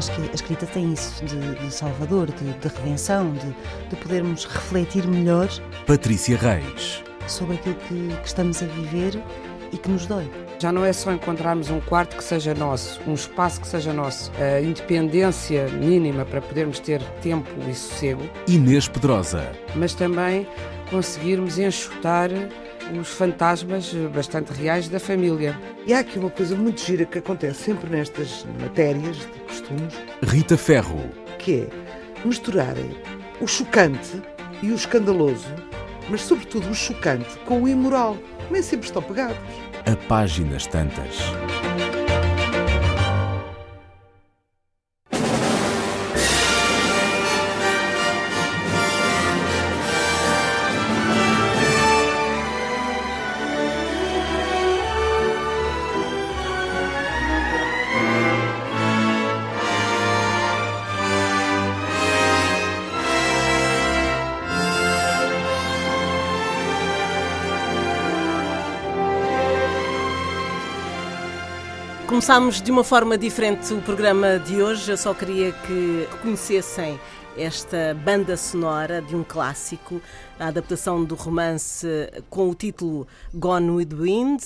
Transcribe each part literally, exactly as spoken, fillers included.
acho que a escrita tem isso de, de salvador, de, de redenção, de, de podermos refletir melhor. Patrícia Reis. Sobre aquilo que, que estamos a viver e que nos dói. Já não é só encontrarmos um quarto que seja nosso, um espaço que seja nosso, a independência mínima para podermos ter tempo e sossego. Inês Pedrosa. Mas também conseguirmos enxotar os fantasmas bastante reais da família. E há aqui uma coisa muito gira que acontece sempre nestas matérias de costumes. Rita Ferro. Que é misturarem o chocante e o escandaloso, mas sobretudo o chocante com o imoral. Nem sempre estão pegados. A Páginas Tantas. Começámos de uma forma diferente o programa de hoje. Eu só queria que reconhecessem esta banda sonora de um clássico, a adaptação do romance com o título Gone with the Wind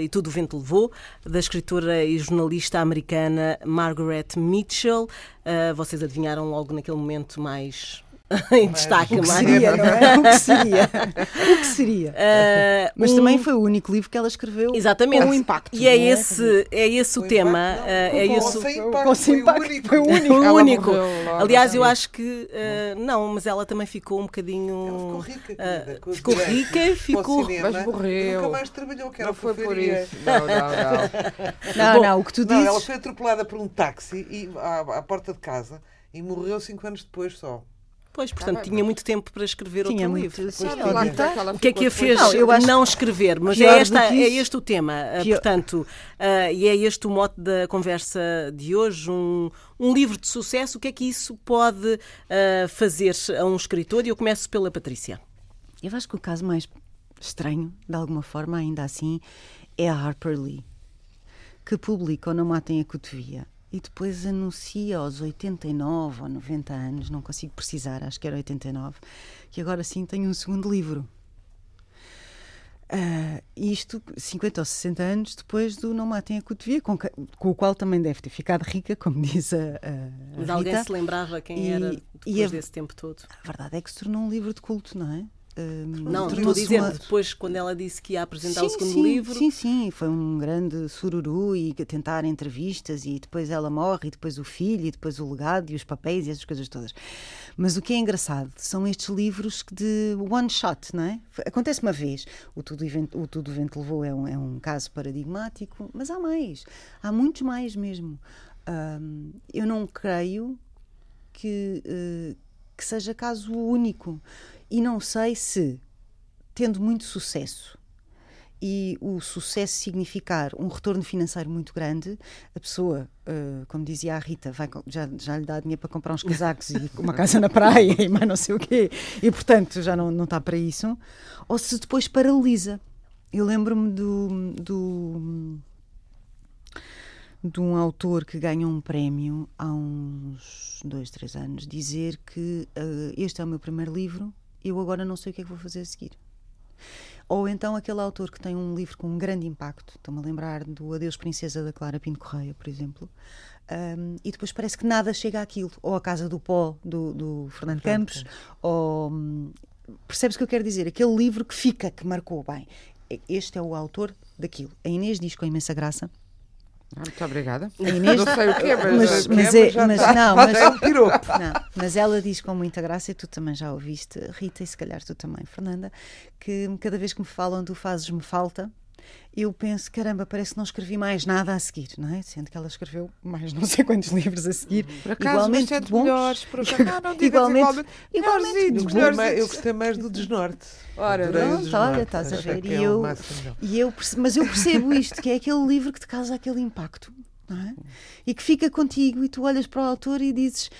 e Tudo o Vento Levou, da escritora e jornalista americana Margaret Mitchell. Vocês adivinharam logo naquele momento mais... em destaque, o que seria, não é? O que seria? O que seria? Uh, Mas um... também foi o único livro que ela escreveu. Exatamente. Com um impacto. E é, é? esse, é esse o, o tema. Impacto, uh, é esse o sem impacto. Foi impacto. Foi o único. Foi o único. Aliás, eu acho que uh, não, mas ela também ficou um bocadinho. Ela ficou rica. Querida, uh, ficou rica, ficou. Cinema, mas morreu. Nunca mais trabalhou, que era não foi por isso. Não, não, não. Não, não, o que tu dizes. Ela foi atropelada por um táxi à porta de casa e morreu cinco anos depois só. Pois, portanto, ah, tinha muito tempo para escrever tinha outro muito, livro. Sim, ela, ela o que é que a fez não, não escrever? Mas é, esta, é este o tema, pior. Portanto, uh, e é este o mote da conversa de hoje, um, um livro de sucesso. O que é que isso pode uh, fazer a um escritor? E eu começo pela Patrícia. Eu acho que o caso mais estranho, de alguma forma, ainda assim, é a Harper Lee, que publica o Não Matem a Cotovia. E depois anuncia aos oitenta e nove ou noventa anos, não consigo precisar, acho que era oitenta e nove, que agora sim tem um segundo livro. Uh, isto cinquenta ou sessenta anos depois do Não Matem a Cotovia, com, com o qual também deve ter ficado rica, como diz a, a Mas Rita. Alguém se lembrava quem e, era depois e a, desse tempo todo. A verdade é que se tornou um livro de culto, não é? Um, não, estou a dizer uma... depois quando ela disse que ia apresentar sim, o segundo sim, livro sim, sim, foi um grande sururu e tentar entrevistas e depois ela morre e depois o filho e depois o legado e os papéis e essas coisas todas. Mas o que é engraçado são estes livros de one shot, não é? Acontece uma vez. O Tudo o Vento Levou é um, é um caso paradigmático, mas há mais, há muitos mais mesmo. Um, eu não creio que, uh, que seja caso único. E não sei se, tendo muito sucesso, e o sucesso significar um retorno financeiro muito grande, a pessoa, uh, como dizia a Rita, vai, já, já lhe dá dinheiro para comprar uns casacos e uma casa na praia e mais não sei o quê, e portanto já não, não está para isso, ou se depois paralisa. Eu lembro-me do, do, de um autor que ganhou um prémio há uns dois, três anos, dizer que uh, este é o meu primeiro livro, eu agora não sei o que é que vou fazer a seguir. Ou então aquele autor que tem um livro com um grande impacto, estou-me a lembrar do Adeus Princesa da Clara Pinto Correia, por exemplo, um, e depois parece que nada chega àquilo, ou a Casa do Pó do, do Fernando Campos, Campos. Ou, percebes o que eu quero dizer? Aquele livro que fica, que marcou bem, este é o autor daquilo. A Inês diz com imensa graça. Ah, muito obrigada. Inês, não sei o que é, mas, mas, mas, é, mas, tá. não, mas é um piropo. Não, mas ela diz com muita graça, e tu também já ouviste, Rita, e se calhar tu também, Fernanda, que cada vez que me falam do Fazes-me Falta, eu penso, caramba, parece que não escrevi mais nada a seguir, não é? Sendo que ela escreveu mais não sei quantos livros a seguir, por acaso, igualmente mas bons, melhores, por acaso, não, não igualmente, igualmente, igualmente melhores. Eu, eu gostei mais do Desnorte. Ora, pronto, olha, estás a ver. E eu, e eu, mas eu percebo isto, que é aquele livro que te causa aquele impacto, não é? E que fica contigo e tu olhas para o autor e dizes...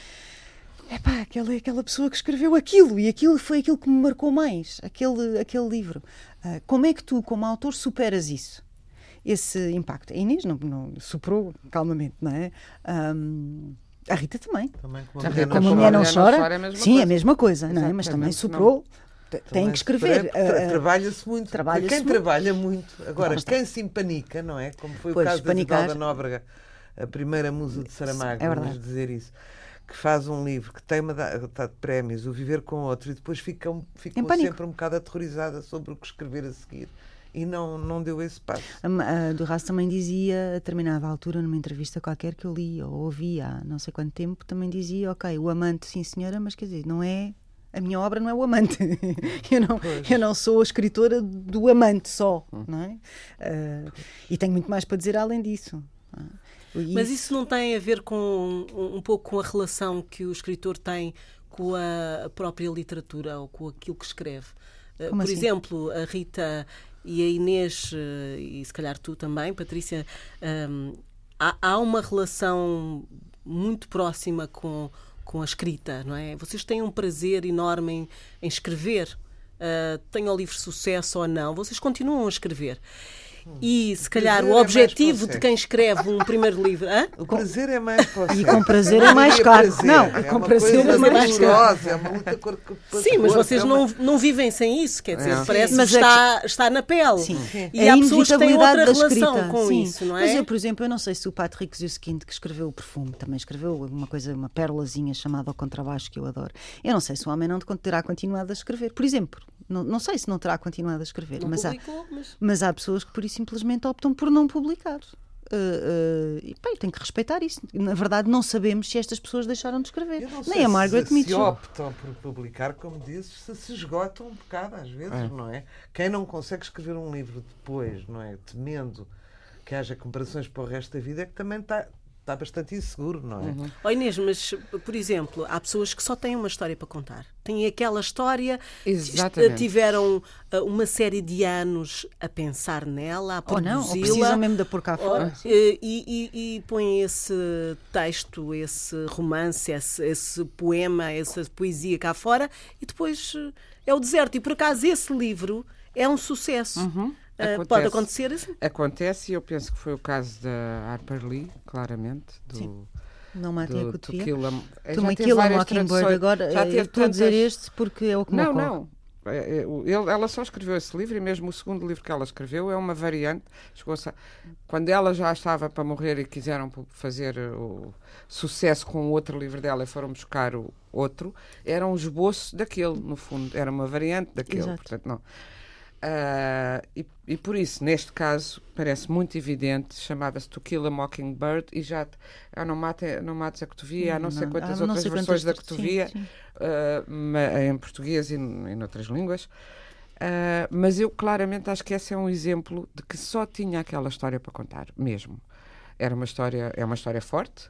Epá, aquela é aquela pessoa que escreveu aquilo e aquilo foi aquilo que me marcou mais, aquele, aquele livro. Uh, como é que tu, como autor, superas isso? Esse impacto? A Inês não, não superou calmamente, não é? Um, A Rita também. também como a, Rita, como a mulher não chora, não chora é a mesma sim, coisa. É a mesma coisa, não é? Mas também superou. Tem também que escrever. Tra Trabalha-se muito. Trabalha quem muito. trabalha muito. Agora, não, quem se empanica, não é? Como foi pois, o caso panicar. da Isolda Nóbrega, a primeira musa de Saramago, é vamos dizer isso. Que faz um livro que tem uma data de prémios, o Viver com Outro, e depois fica, fica sempre um bocado aterrorizada sobre o que escrever a seguir. E não, não deu esse passo. A, a Durrace também dizia, a determinada altura, numa entrevista qualquer que eu li ou ouvi há não sei quanto tempo, também dizia, ok, o amante, sim senhora, mas quer dizer, não é... A minha obra não é o amante. eu, não, eu não sou a escritora do amante só, hum. não é? Uh, e tenho muito mais para dizer além disso. E mas isso não tem a ver com um, um pouco com a relação que o escritor tem com a própria literatura ou com aquilo que escreve? Uh, por assim? exemplo, a Rita... E a Inês, e se calhar tu também, Patrícia, hum, há, há uma relação muito próxima com, com a escrita, não é? Vocês têm um prazer enorme em, em escrever, uh, tenham o livro sucesso ou não, vocês continuam a escrever. E se calhar o, o objetivo é de quem escreve um primeiro livro. Hã? O prazer é mais caro. E com prazer é mais caro. Não, é com prazer é mais caro. É uma luta cor que passa. Sim, mas vocês é uma... não, não vivem sem isso, quer dizer, é. parece que está, está na pele. Sim. Sim. E é há pessoas que têm outra relação com Sim. isso, não é? Mas eu, por exemplo, eu não sei se o Patrick Süskind, que escreveu o perfume, também escreveu uma coisa, uma pérolazinha chamada O Contrabaixo, que eu adoro. Eu não sei se o homem não terá continuado a escrever. Por exemplo, não, não sei se não terá continuado a escrever, mas, publicou, há, mas... mas há pessoas que, por isso, simplesmente optam por não publicar. Uh, uh, e bem, tem que respeitar isso. Na verdade, não sabemos se estas pessoas deixaram de escrever. Nem a Margaret Mitchell. Se optam por publicar, como dizes, se se esgotam um bocado, às vezes, é. não é? Quem não consegue escrever um livro depois, não é? Temendo que haja comparações para o resto da vida, é que também está, está bastante inseguro, não é? Uhum. Oh Inês, mas, por exemplo, há pessoas que só têm uma história para contar. Têm aquela história, Exatamente. tiveram uh, uma série de anos a pensar nela, a produzi-la. Ou não, ou precisam mesmo de pôr cá fora. Ou, e, e, e põem esse texto, esse romance, esse, esse poema, essa poesia cá fora, e depois é o deserto. E, por acaso, esse livro é um sucesso. Uhum. Acontece, pode acontecer assim? Acontece, e eu penso que foi o caso da Harper Lee, claramente, do Sim. Não Matem a Cotovia. Toma Aquila Mockingbird agora. Já teve estou tantas... a dizer este porque é o que me Não, ocorre. não. Ele, ela só escreveu esse livro, e mesmo o segundo livro que ela escreveu é uma variante. Chegou-se a... Quando ela já estava para morrer e quiseram fazer o sucesso com o outro livro dela e foram buscar o outro, era um esboço daquele, no fundo. Era uma variante daquele, Exato. portanto não... Uh, e, e por isso, neste caso, parece muito evidente, chamava-se To Kill a Mockingbird, e já ah, não, mate, não mates a cotovia, há não, não sei quantas ah, outras sei versões quantas, da cotovia, sim, sim. Uh, em português e em outras línguas. Uh, mas eu claramente acho que esse é um exemplo de que só tinha aquela história para contar, mesmo. Era uma história, é uma história forte.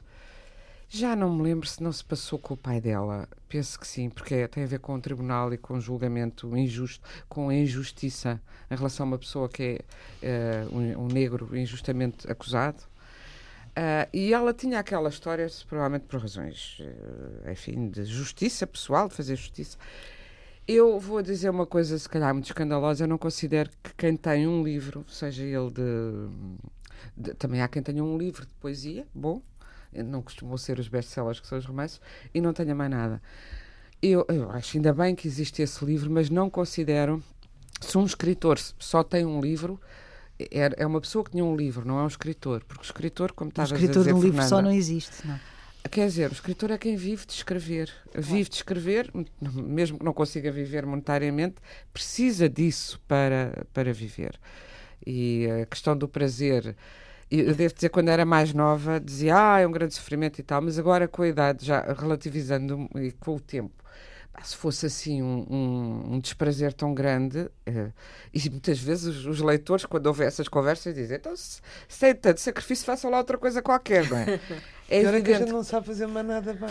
Já não me lembro se não se passou com o pai dela. Penso que sim, porque tem a ver com o tribunal e com o julgamento injusto, com a injustiça em relação a uma pessoa que é uh, um, um negro injustamente acusado. Uh, e ela tinha aquela história, provavelmente por razões, uh, enfim, de justiça pessoal, de fazer justiça. Eu vou dizer uma coisa, se calhar, muito escandalosa. Eu não considero que quem tem um livro, seja ele de... de também há quem tenha um livro de poesia, bom, não costumam ser os best-sellers que são os romances, e não tenha mais nada. Eu, eu acho ainda bem que existe esse livro, mas não considero, se um escritor só tem um livro, é, é uma pessoa que tinha um livro, não é um escritor, porque o escritor, como estavas a dizer, Fernanda... O escritor de um livro só não existe, não. Quer dizer, o escritor é quem vive de escrever. Vive de escrever, mesmo que não consiga viver monetariamente, precisa disso para, para viver. E a questão do prazer... Eu devo dizer, quando era mais nova, dizia, ah, é um grande sofrimento e tal, mas agora com a idade, já relativizando e com o tempo, se fosse assim um, um, um desprazer tão grande, eh, e muitas vezes os, os leitores, quando ouvem essas conversas, dizem, então, se, sem tanto sacrifício, façam lá outra coisa qualquer, não é? É evidente que a gente não sabe fazer mais nada bem.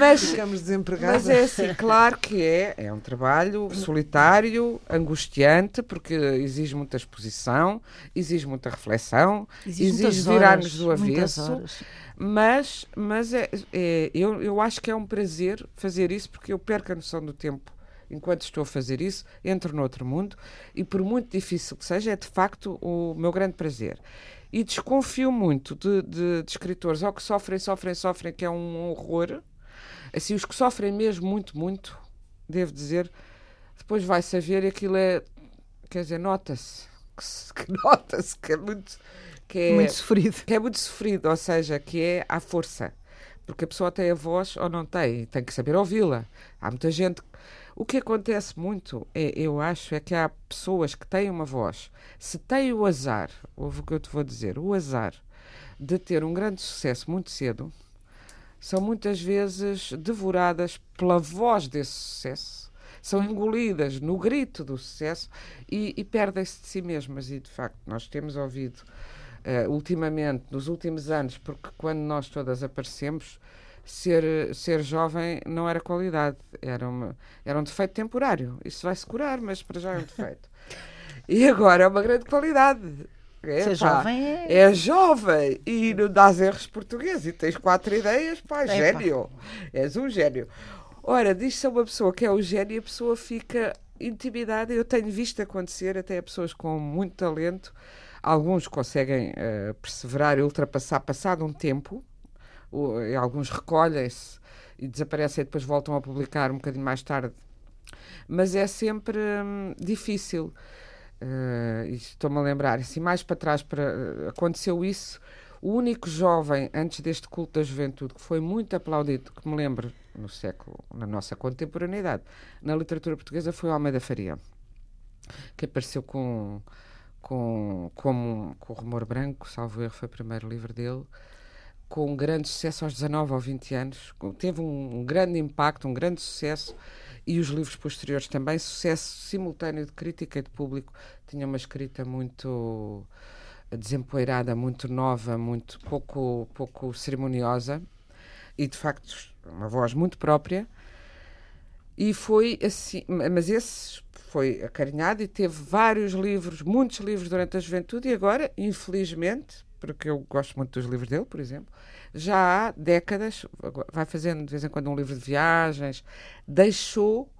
Mas, ficamos desempregados. Mas é assim, claro que é, é um trabalho solitário, angustiante, porque exige muita exposição, exige muita reflexão, exige, exige virarmos do avesso. Mas, mas é, é, eu, eu acho que é um prazer fazer isso, porque eu perco a noção do tempo enquanto estou a fazer isso, entro noutro mundo e, por muito difícil que seja, é de facto o meu grande prazer. E desconfio muito de, de, de escritores ou que sofrem, sofrem, sofrem, que é um horror. Assim, os que sofrem mesmo muito, muito, devo dizer, depois vai-se a ver, aquilo é, quer dizer, nota-se, que, que nota-se que é muito... Que é muito sofrido. Que é muito sofrido, ou seja, que é à força. Porque a pessoa tem a voz ou não tem, tem que saber ouvi-la. Há muita gente... O que acontece muito, é, eu acho, é que há pessoas que têm uma voz. Se têm o azar, ouve o que eu te vou dizer, o azar de ter um grande sucesso muito cedo, são muitas vezes devoradas pela voz desse sucesso, são engolidas no grito do sucesso e, e perdem-se de si mesmas. E, de facto, nós temos ouvido uh, ultimamente, nos últimos anos, porque quando nós todas aparecemos, Ser, ser jovem não era qualidade, era, uma, era um defeito temporário. Isso vai-se curar, mas para já é um defeito. E agora é uma grande qualidade. É, ser pá, jovem é... é jovem e não dás erros português e tens quatro ideias, pá, é, gênio. Pá. És um gênio. Ora, diz-se a uma pessoa que é um gênio e a pessoa fica intimidada. Eu tenho visto acontecer até pessoas com muito talento. Alguns conseguem uh, perseverar e ultrapassar passado um tempo. O, e alguns recolhem-se e desaparecem e depois voltam a publicar um bocadinho mais tarde, mas é sempre hum, difícil. Uh, estou-me a lembrar assim, mais para trás para, aconteceu isso. O único jovem antes deste culto da juventude que foi muito aplaudido, que me lembro, no século, na nossa contemporaneidade, na literatura portuguesa, foi o Almeida Faria, que apareceu com, com, com, com o Rumor Branco, salvo erro, foi o primeiro livro dele, com um grande sucesso aos dezanove ou vinte anos, teve um, um grande impacto, um grande sucesso, e os livros posteriores também, sucesso simultâneo de crítica e de público. Tinha uma escrita muito desempoeirada, muito nova, muito pouco, pouco cerimoniosa, e de facto uma voz muito própria, e foi assim, mas esse foi acarinhado e teve vários livros, muitos livros durante a juventude, e agora, infelizmente, porque eu gosto muito dos livros dele, por exemplo, já há décadas, vai fazendo de vez em quando um livro de viagens, deixou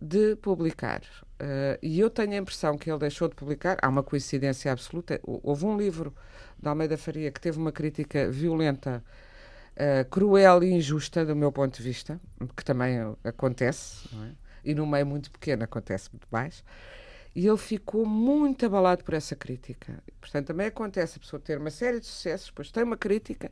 de publicar. Uh, e eu tenho a impressão que ele deixou de publicar, há uma coincidência absoluta, houve um livro de Almeida Faria que teve uma crítica violenta, uh, cruel e injusta, do meu ponto de vista, que também acontece, não é? E num meio muito pequeno acontece muito mais. E ele ficou muito abalado por essa crítica. Portanto, também acontece a pessoa ter uma série de sucessos, depois tem uma crítica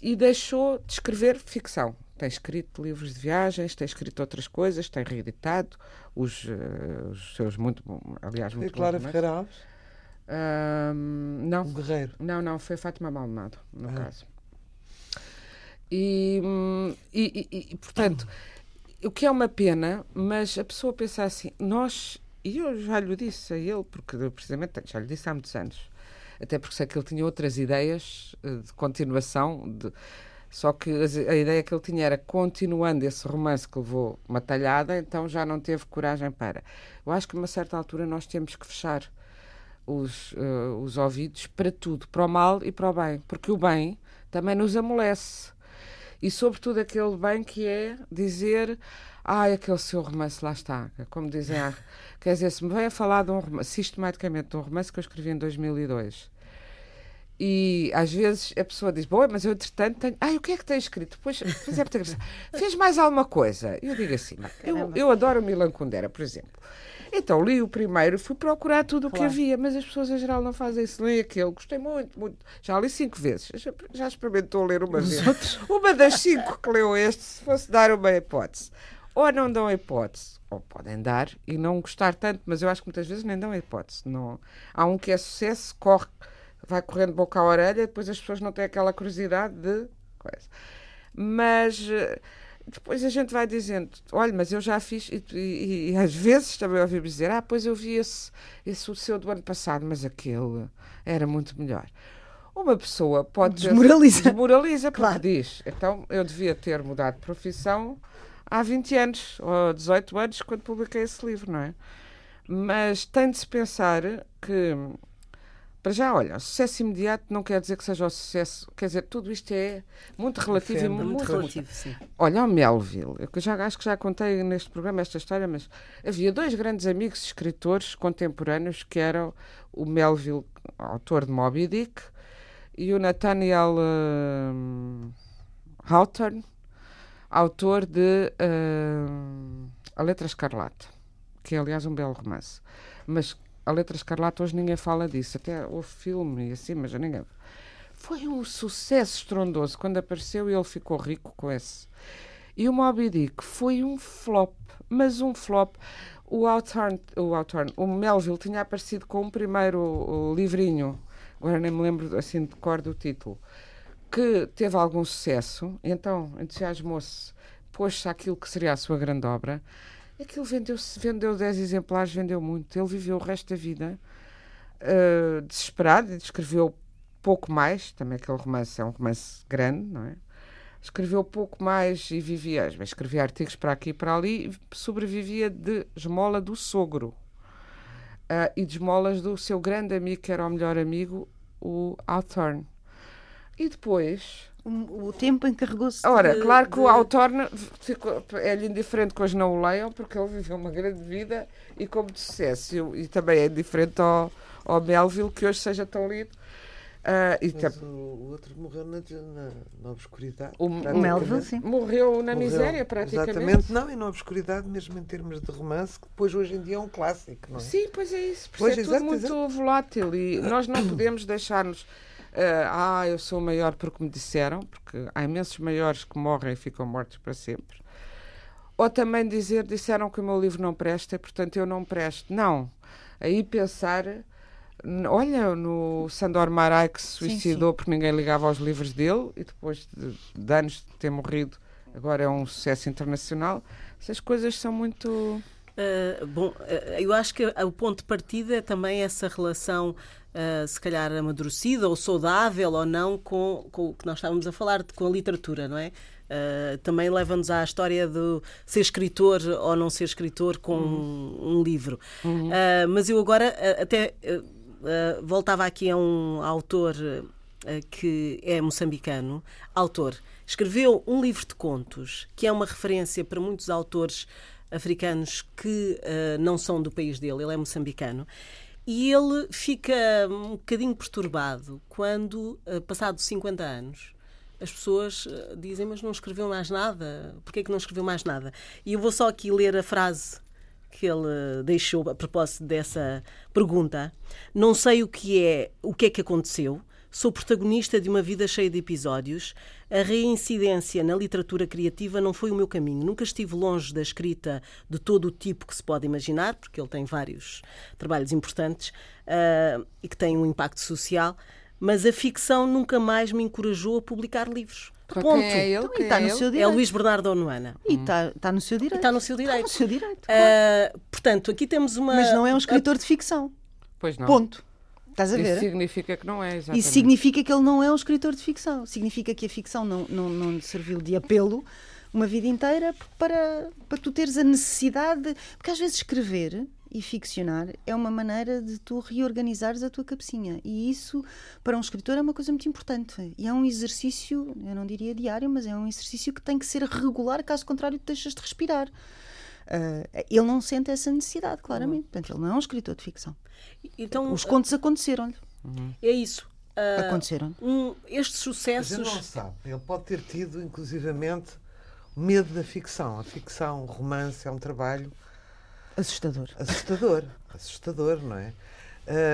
e deixou de escrever ficção. Tem escrito livros de viagens, tem escrito outras coisas, tem reeditado os, uh, os seus muito bom, aliás, muito bons. E Clara Ferreira Alves? Uh, não. Um guerreiro? Não, não, foi Fátima Maldonado, no ah. caso. E, e, e, e, portanto, o que é uma pena, mas a pessoa pensa assim, nós... E eu já lhe disse a ele, porque precisamente já lhe disse há muitos anos, até porque sei que ele tinha outras ideias de continuação, de... só que a ideia que ele tinha era continuando esse romance que levou uma talhada, então já não teve coragem para. Eu acho que a uma certa altura nós temos que fechar os, uh, os ouvidos para tudo, para o mal e para o bem, porque o bem também nos amolece. E sobretudo aquele bem que é dizer, ai, ah, aquele seu romance lá está, como dizem, ah, quer dizer, se me vem a falar de um romance, sistematicamente de um romance que eu escrevi em dois mil e dois, e às vezes a pessoa diz, bom, mas eu entretanto tenho, ai, o que é que tenho escrito? Pois, pois é, fez mais alguma coisa? Eu digo assim, eu, eu adoro o Milan Kundera, por exemplo. Então li o primeiro e fui procurar tudo o claro. que havia, mas as pessoas em geral não fazem isso. Li aquele, gostei muito, muito. Já li cinco vezes. Já, já experimentou ler uma Os vez. Outros? Uma das cinco que leu este, se fosse dar uma hipótese. Ou não dão a hipótese, ou podem dar e não gostar tanto, mas eu acho que muitas vezes nem dão a hipótese. Não. Há um que é sucesso, corre, vai correndo boca à orelha, depois as pessoas não têm aquela curiosidade de coisa. Mas... depois a gente vai dizendo, olha, mas eu já fiz, e, e, e às vezes também ouvimos dizer, ah, pois eu vi esse, esse o seu do ano passado, mas aquele era muito melhor. Uma pessoa pode... Desmoraliza. Ter, desmoraliza, porque claro. Diz, então eu devia ter mudado de profissão há vinte anos, ou dezoito anos, quando publiquei esse livro, não é? Mas tem de se pensar que Para já, olha, o sucesso imediato não quer dizer que seja o sucesso. Quer dizer, tudo isto é muito relativo. Defende, e muito, muito relativo, sim. Olha, o Melville, eu já, acho que já contei neste programa esta história, mas havia dois grandes amigos escritores contemporâneos que eram o Melville, autor de Moby Dick, e o Nathaniel uh, Hawthorne, autor de uh, A Letra Escarlate, que é, aliás, um belo romance. Mas A Letra Escarlate hoje ninguém fala disso, até houve filme e assim, mas ninguém... Foi um sucesso estrondoso quando apareceu e ele ficou rico com esse. E o Moby Dick foi um flop, mas um flop. O Hawthorne, o, Hawthorne, o Melville tinha aparecido com um primeiro livrinho, agora nem me lembro assim de cor do título, que teve algum sucesso, então entusiasmou-se, pôs-se àquilo que seria a sua grande obra. Aquilo vendeu-se, vendeu dez exemplares, vendeu muito. Ele viveu o resto da vida uh, desesperado, escreveu pouco mais, também aquele romance é um romance grande, não é? Escreveu pouco mais e vivia, escrevia artigos para aqui e para ali, e sobrevivia de esmola do sogro uh, e de esmolas do seu grande amigo, que era o melhor amigo, o Hawthorne. E depois... O tempo encarregou-se. Ora, de, claro que de... o autor é-lhe indiferente que hoje não o leiam, porque ele viveu uma grande vida e como de sucesso. E, e também é indiferente ao, ao Melville que hoje seja tão lido. Uh, e Mas tem... o, o outro morreu na, na, na obscuridade. O, o Melville, sim. Morreu na morreu, miséria, praticamente. Exatamente, não, e na obscuridade, mesmo em termos de romance, que depois hoje em dia é um clássico, não é? Sim, pois é isso. Pois é, é tudo exato, muito exato. volátil e nós não podemos deixar-nos. Uh, ah, eu sou maior porque me disseram, porque há imensos maiores que morrem e ficam mortos para sempre. Ou também dizer, disseram que o meu livro não presta, portanto eu não presto. Não. Aí pensar, olha, no Sandor Marai, que se suicidou, sim, sim, porque ninguém ligava aos livros dele, e depois de, de anos de ter morrido, agora é um sucesso internacional. Essas coisas são muito... Uh, bom, uh, eu acho que o ponto de partida é também essa relação uh, se calhar amadurecida ou saudável ou não com, com o que nós estávamos a falar, de, com a literatura, não é? Uh, também leva-nos à história de ser escritor ou não ser escritor com uhum. um, um livro. Uhum. Uh, mas eu agora uh, até uh, uh, voltava aqui a um autor uh, que é moçambicano, autor, escreveu um livro de contos que é uma referência para muitos autores africanos que uh, não são do país dele, ele é moçambicano, e ele fica um bocadinho perturbado quando, uh, passados cinquenta anos, as pessoas uh, dizem, mas não escreveu mais nada, porquê é que não escreveu mais nada? E eu vou só aqui ler a frase que ele deixou a propósito dessa pergunta. Não sei o que é, o que é que aconteceu, sou protagonista de uma vida cheia de episódios. A reincidência na literatura criativa não foi o meu caminho. Nunca estive longe da escrita de todo o tipo que se pode imaginar, porque ele tem vários trabalhos importantes uh, e que têm um impacto social, mas a ficção nunca mais me encorajou a publicar livros. Ponto. Quem é ele? Quem está é, no ele? Seu direito. É Luís Bernardo Onuana. E está tá no seu direito. E está no seu direito. Está no seu direito, claro. Uh, portanto, aqui temos uma... Mas não é um escritor a... de ficção. Pois não. Ponto. Estás a ver? Isso significa que não é, exatamente. Isso significa que ele não é um escritor de ficção. Significa que a ficção não, não, não lhe serviu de apelo uma vida inteira para, para tu teres a necessidade... Porque às vezes escrever e ficcionar é uma maneira de tu reorganizares a tua cabecinha. E isso, para um escritor, é uma coisa muito importante. E é um exercício, eu não diria diário, mas é um exercício que tem que ser regular, caso contrário tu deixas de respirar. Uh, ele não sente essa necessidade, claramente. Uhum. Portanto, ele não é um escritor de ficção. Então, os contos uh, aconteceram-lhe. Uhum. É isso. Uh, aconteceram. Um, estes sucessos... Mas ele não sabe. Ele pode ter tido, inclusivamente, medo da ficção. A ficção, o romance, é um trabalho... Assustador. Assustador. Assustador, não é?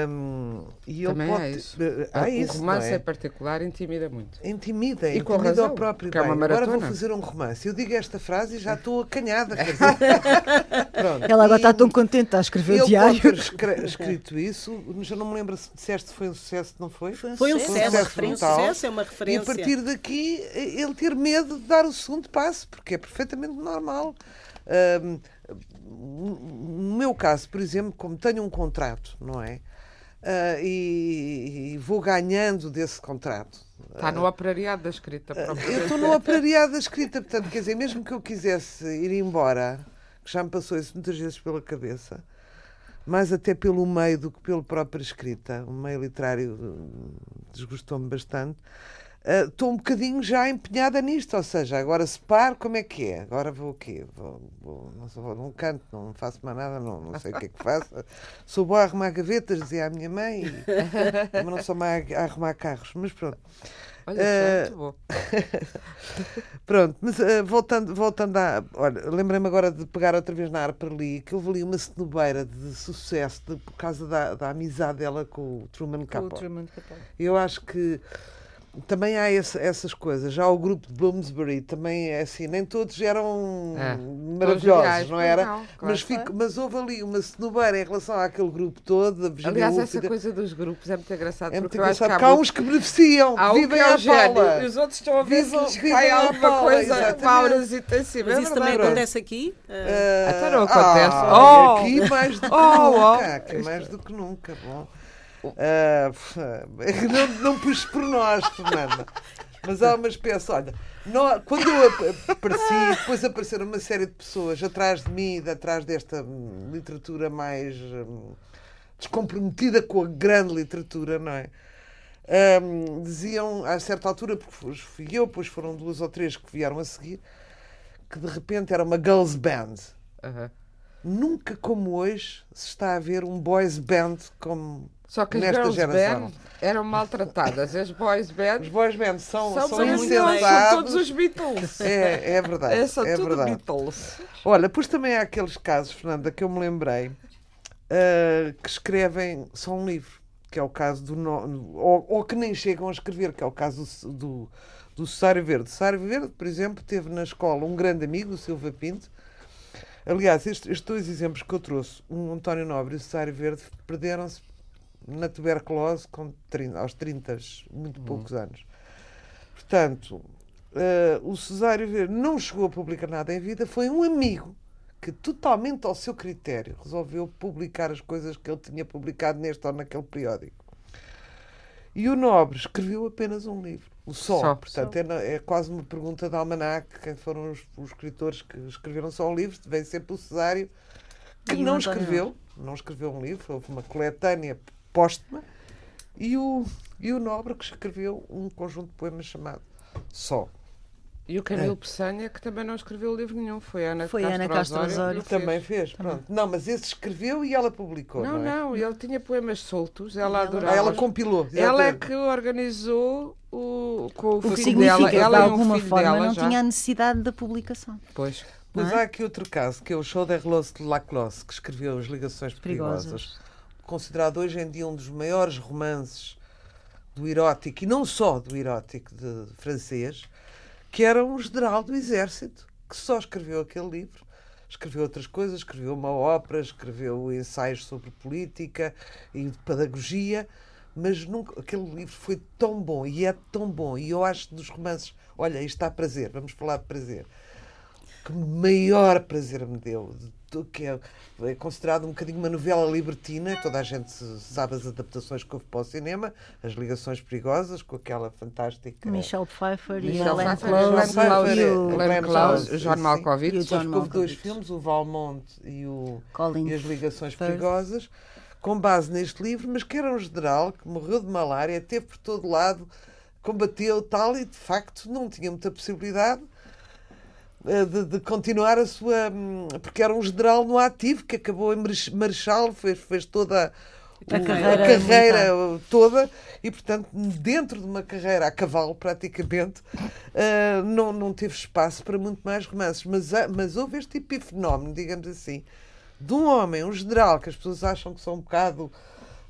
Um, e ele também pode... é isso. Ah, isso o romance, não é? Em particular, intimida muito. Intimida, e intimida com razão, ao próprio. É uma maratona. Agora vou fazer um romance. Eu digo esta frase e já estou acanhada. Pronto. Ela agora está tão contente, está a escrever o diário. Ele pode ter escrito isso, mas eu não me lembro se disseste se foi um sucesso, não foi? Foi um, foi um sucesso. sucesso foi um sucesso, é uma referência. E a partir daqui, ele ter medo de dar o segundo passo, porque é perfeitamente normal. Um, no meu caso, por exemplo, como tenho um contrato, não é? Uh, e, e vou ganhando desse contrato. Está no operariado da escrita. Uh, eu estou no operariado da escrita, portanto, quer dizer, mesmo que eu quisesse ir embora, que já me passou isso muitas vezes pela cabeça, mais até pelo meio do que pela própria escrita. O meio literário desgostou-me bastante. Uh, estou um bocadinho já empenhada nisto, ou seja, agora separo, como é que é? Agora vou o quê? Vou, vou, não sou, vou num canto, não faço mais nada, não, não sei o que é que faço. Sou boa a arrumar gavetas, dizia a minha mãe, e, mas não sou má a arrumar carros, mas pronto. Olha, uh, muito bom. Pronto, mas uh, voltando, voltando a... Olha, lembrei-me agora de pegar outra vez na Harper Lee, que houve ali uma cenobeira de sucesso de, por causa da, da amizade dela com o Truman Capote. Eu acho que também há esse, essas coisas. Já o grupo de Bloomsbury também é assim, nem todos eram é. maravilhosos, reais, não era? Não, claro, mas, fico, mas houve ali uma cenobeira em relação àquele grupo todo. Aliás, essa de... coisa dos grupos é muito engraçado. É muito porque engraçado, eu acho que há, há muitos... uns que beneficiam, há vivem à bola. E os outros estão a ver que lhes cai alguma coisa de pauras e tem assim. Mas isso também acontece aqui? Uh... Até não acontece. Ah, oh, aqui mais do que oh, nunca. Oh, aqui mais do que nunca. Bom. Uh, não, não pus por nós, Fernanda, mas há uma espécie, olha, não, quando eu apareci, depois apareceram uma série de pessoas atrás de mim, atrás desta literatura mais um, descomprometida com a grande literatura, não é? Um, diziam, a certa altura, porque fui eu, depois foram duas ou três que vieram a seguir, que de repente era uma girls band. Uh-huh. Nunca como hoje se está a ver um boys band como... Só que as girls band eram maltratadas. As boys band... Os boys band são, são, são insensados. São todos os Beatles. É, é verdade. É só é tudo verdade. Beatles. Olha, pois também há aqueles casos, Fernanda, que eu me lembrei, uh, que escrevem só um livro, que é o caso do... No, ou, ou que nem chegam a escrever, que é o caso do, do, do Cessário Verde. O Cessário Verde, por exemplo, teve na escola um grande amigo, o Silva Pinto. Aliás, estes, estes dois exemplos que eu trouxe, o António Nobre e o Cessário Verde, perderam-se na tuberculose com trinta, aos trinta, muito poucos hum. anos. Portanto, uh, o Cessário Verde não chegou a publicar nada em vida, foi um amigo que, totalmente ao seu critério, resolveu publicar as coisas que ele tinha publicado neste ou naquele periódico. E o Nobre escreveu apenas um livro, O Sol. Só, portanto, só. É, é quase uma pergunta de almanac, quem foram os, os escritores que escreveram só um livro, vem sempre o Cessário, que e não, não escreveu, não escreveu um livro, houve uma coletânea póstuma, e o, e o Nobre, que escreveu um conjunto de poemas chamado Só. E o Camilo é. Peçanha, que também não escreveu livro nenhum, foi a Ana foi Castro, Ana Castro Osório, Osório. Que também fez, também. Pronto. Não, mas esse escreveu e ela publicou, não Não, é? Não, ele tinha poemas soltos, ela, ela adorava. Ela compilou. Exatamente. Ela é que organizou o, com o, o filho dela. Ela, de alguma forma, dela, não já. tinha a necessidade da publicação. Pois. Pois é? Há aqui outro caso, que é o Chauderlos de Laclos, que escreveu As Ligações Perigosas. Perigosas. Considerado hoje em dia um dos maiores romances do erótico, e não só do erótico de francês, que era um general do exército, que só escreveu aquele livro, escreveu outras coisas, escreveu uma ópera, escreveu ensaios sobre política e pedagogia, mas nunca, aquele livro foi tão bom, e é tão bom, e eu acho dos romances, olha, isto dá prazer, vamos falar de prazer, que maior prazer me deu, que é, é considerado um bocadinho uma novela libertina, toda a gente sabe as adaptações que houve para o cinema, As Ligações Perigosas, com aquela fantástica... Michelle Pfeiffer e Glenn Close. Glenn Close, o John Malkovich. Depois houve dois filmes, o Valmont e, o, e As Ligações Perigosas, com base neste livro, mas que era um general que morreu de malária, teve por todo lado, combateu tal e, de facto, não tinha muita possibilidade De, de continuar a sua... Porque era um general no ativo, que acabou em marechal, fez, fez toda a, o, carreira, a carreira toda, e, portanto, dentro de uma carreira a cavalo, praticamente, uh, não, não teve espaço para muito mais romances. Mas, mas houve este epifenómeno, digamos assim, de um homem, um general, que as pessoas acham que são um bocado,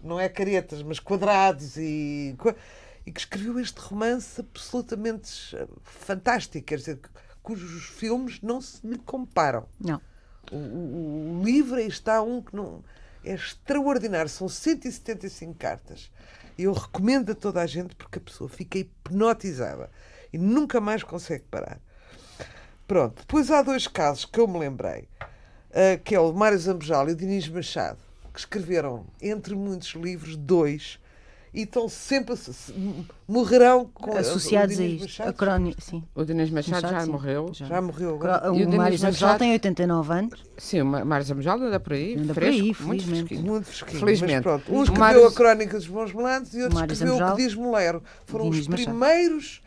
não é caretas, mas quadrados e... E que escreveu este romance absolutamente fantástico, quer dizer... cujos filmes não se lhe comparam. Não. O, o, o livro aí está um que não... É extraordinário. São cento e setenta e cinco cartas. Eu recomendo a toda a gente porque a pessoa fica hipnotizada e nunca mais consegue parar. Pronto. Depois há dois casos que eu me lembrei, uh, que é o Mário Zambujal e o Dinis Machado, que escreveram, entre muitos livros, dois, e estão sempre morrerão com associados a isto. A crónica, sim. O Dinis Machado, Machado já sim. morreu. Já, já morreu. Agora. O, o Mário Zambujal tem oitenta e nove anos. Sim, o Mário Zambujal anda por aí, anda fresco, por aí, muito fresquinho. Muito fresquinho. Felizmente. Mas pronto, um escreveu Mário... a crónica dos bons melanos e outro escreveu Zambujal, o que diz Molero. Foram Dinis os primeiros,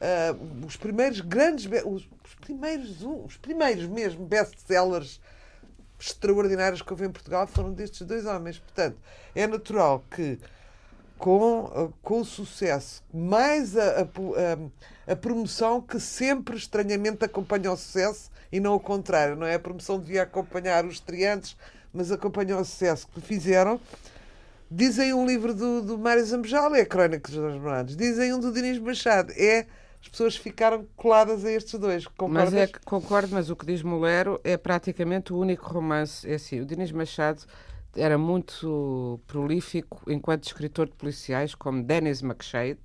uh, os primeiros grandes, os primeiros, os primeiros mesmo best-sellers extraordinários que houve em Portugal foram destes dois homens. Portanto, é natural que com, com o sucesso, mais a, a, a promoção que sempre estranhamente acompanha o sucesso e não o contrário, não é? A promoção devia acompanhar os estreantes, mas acompanhou o sucesso que fizeram. Dizem um livro do, do Mário Zambujal, é a Crónica dos Dois Melanos. Dizem um do Dinis Machado, é... As pessoas ficaram coladas a estes dois. Concordas? Mas é que concordo, mas o que diz Molero é praticamente o único romance. É assim, o Dinis Machado era muito prolífico enquanto escritor de policiais, como Dennis McShade,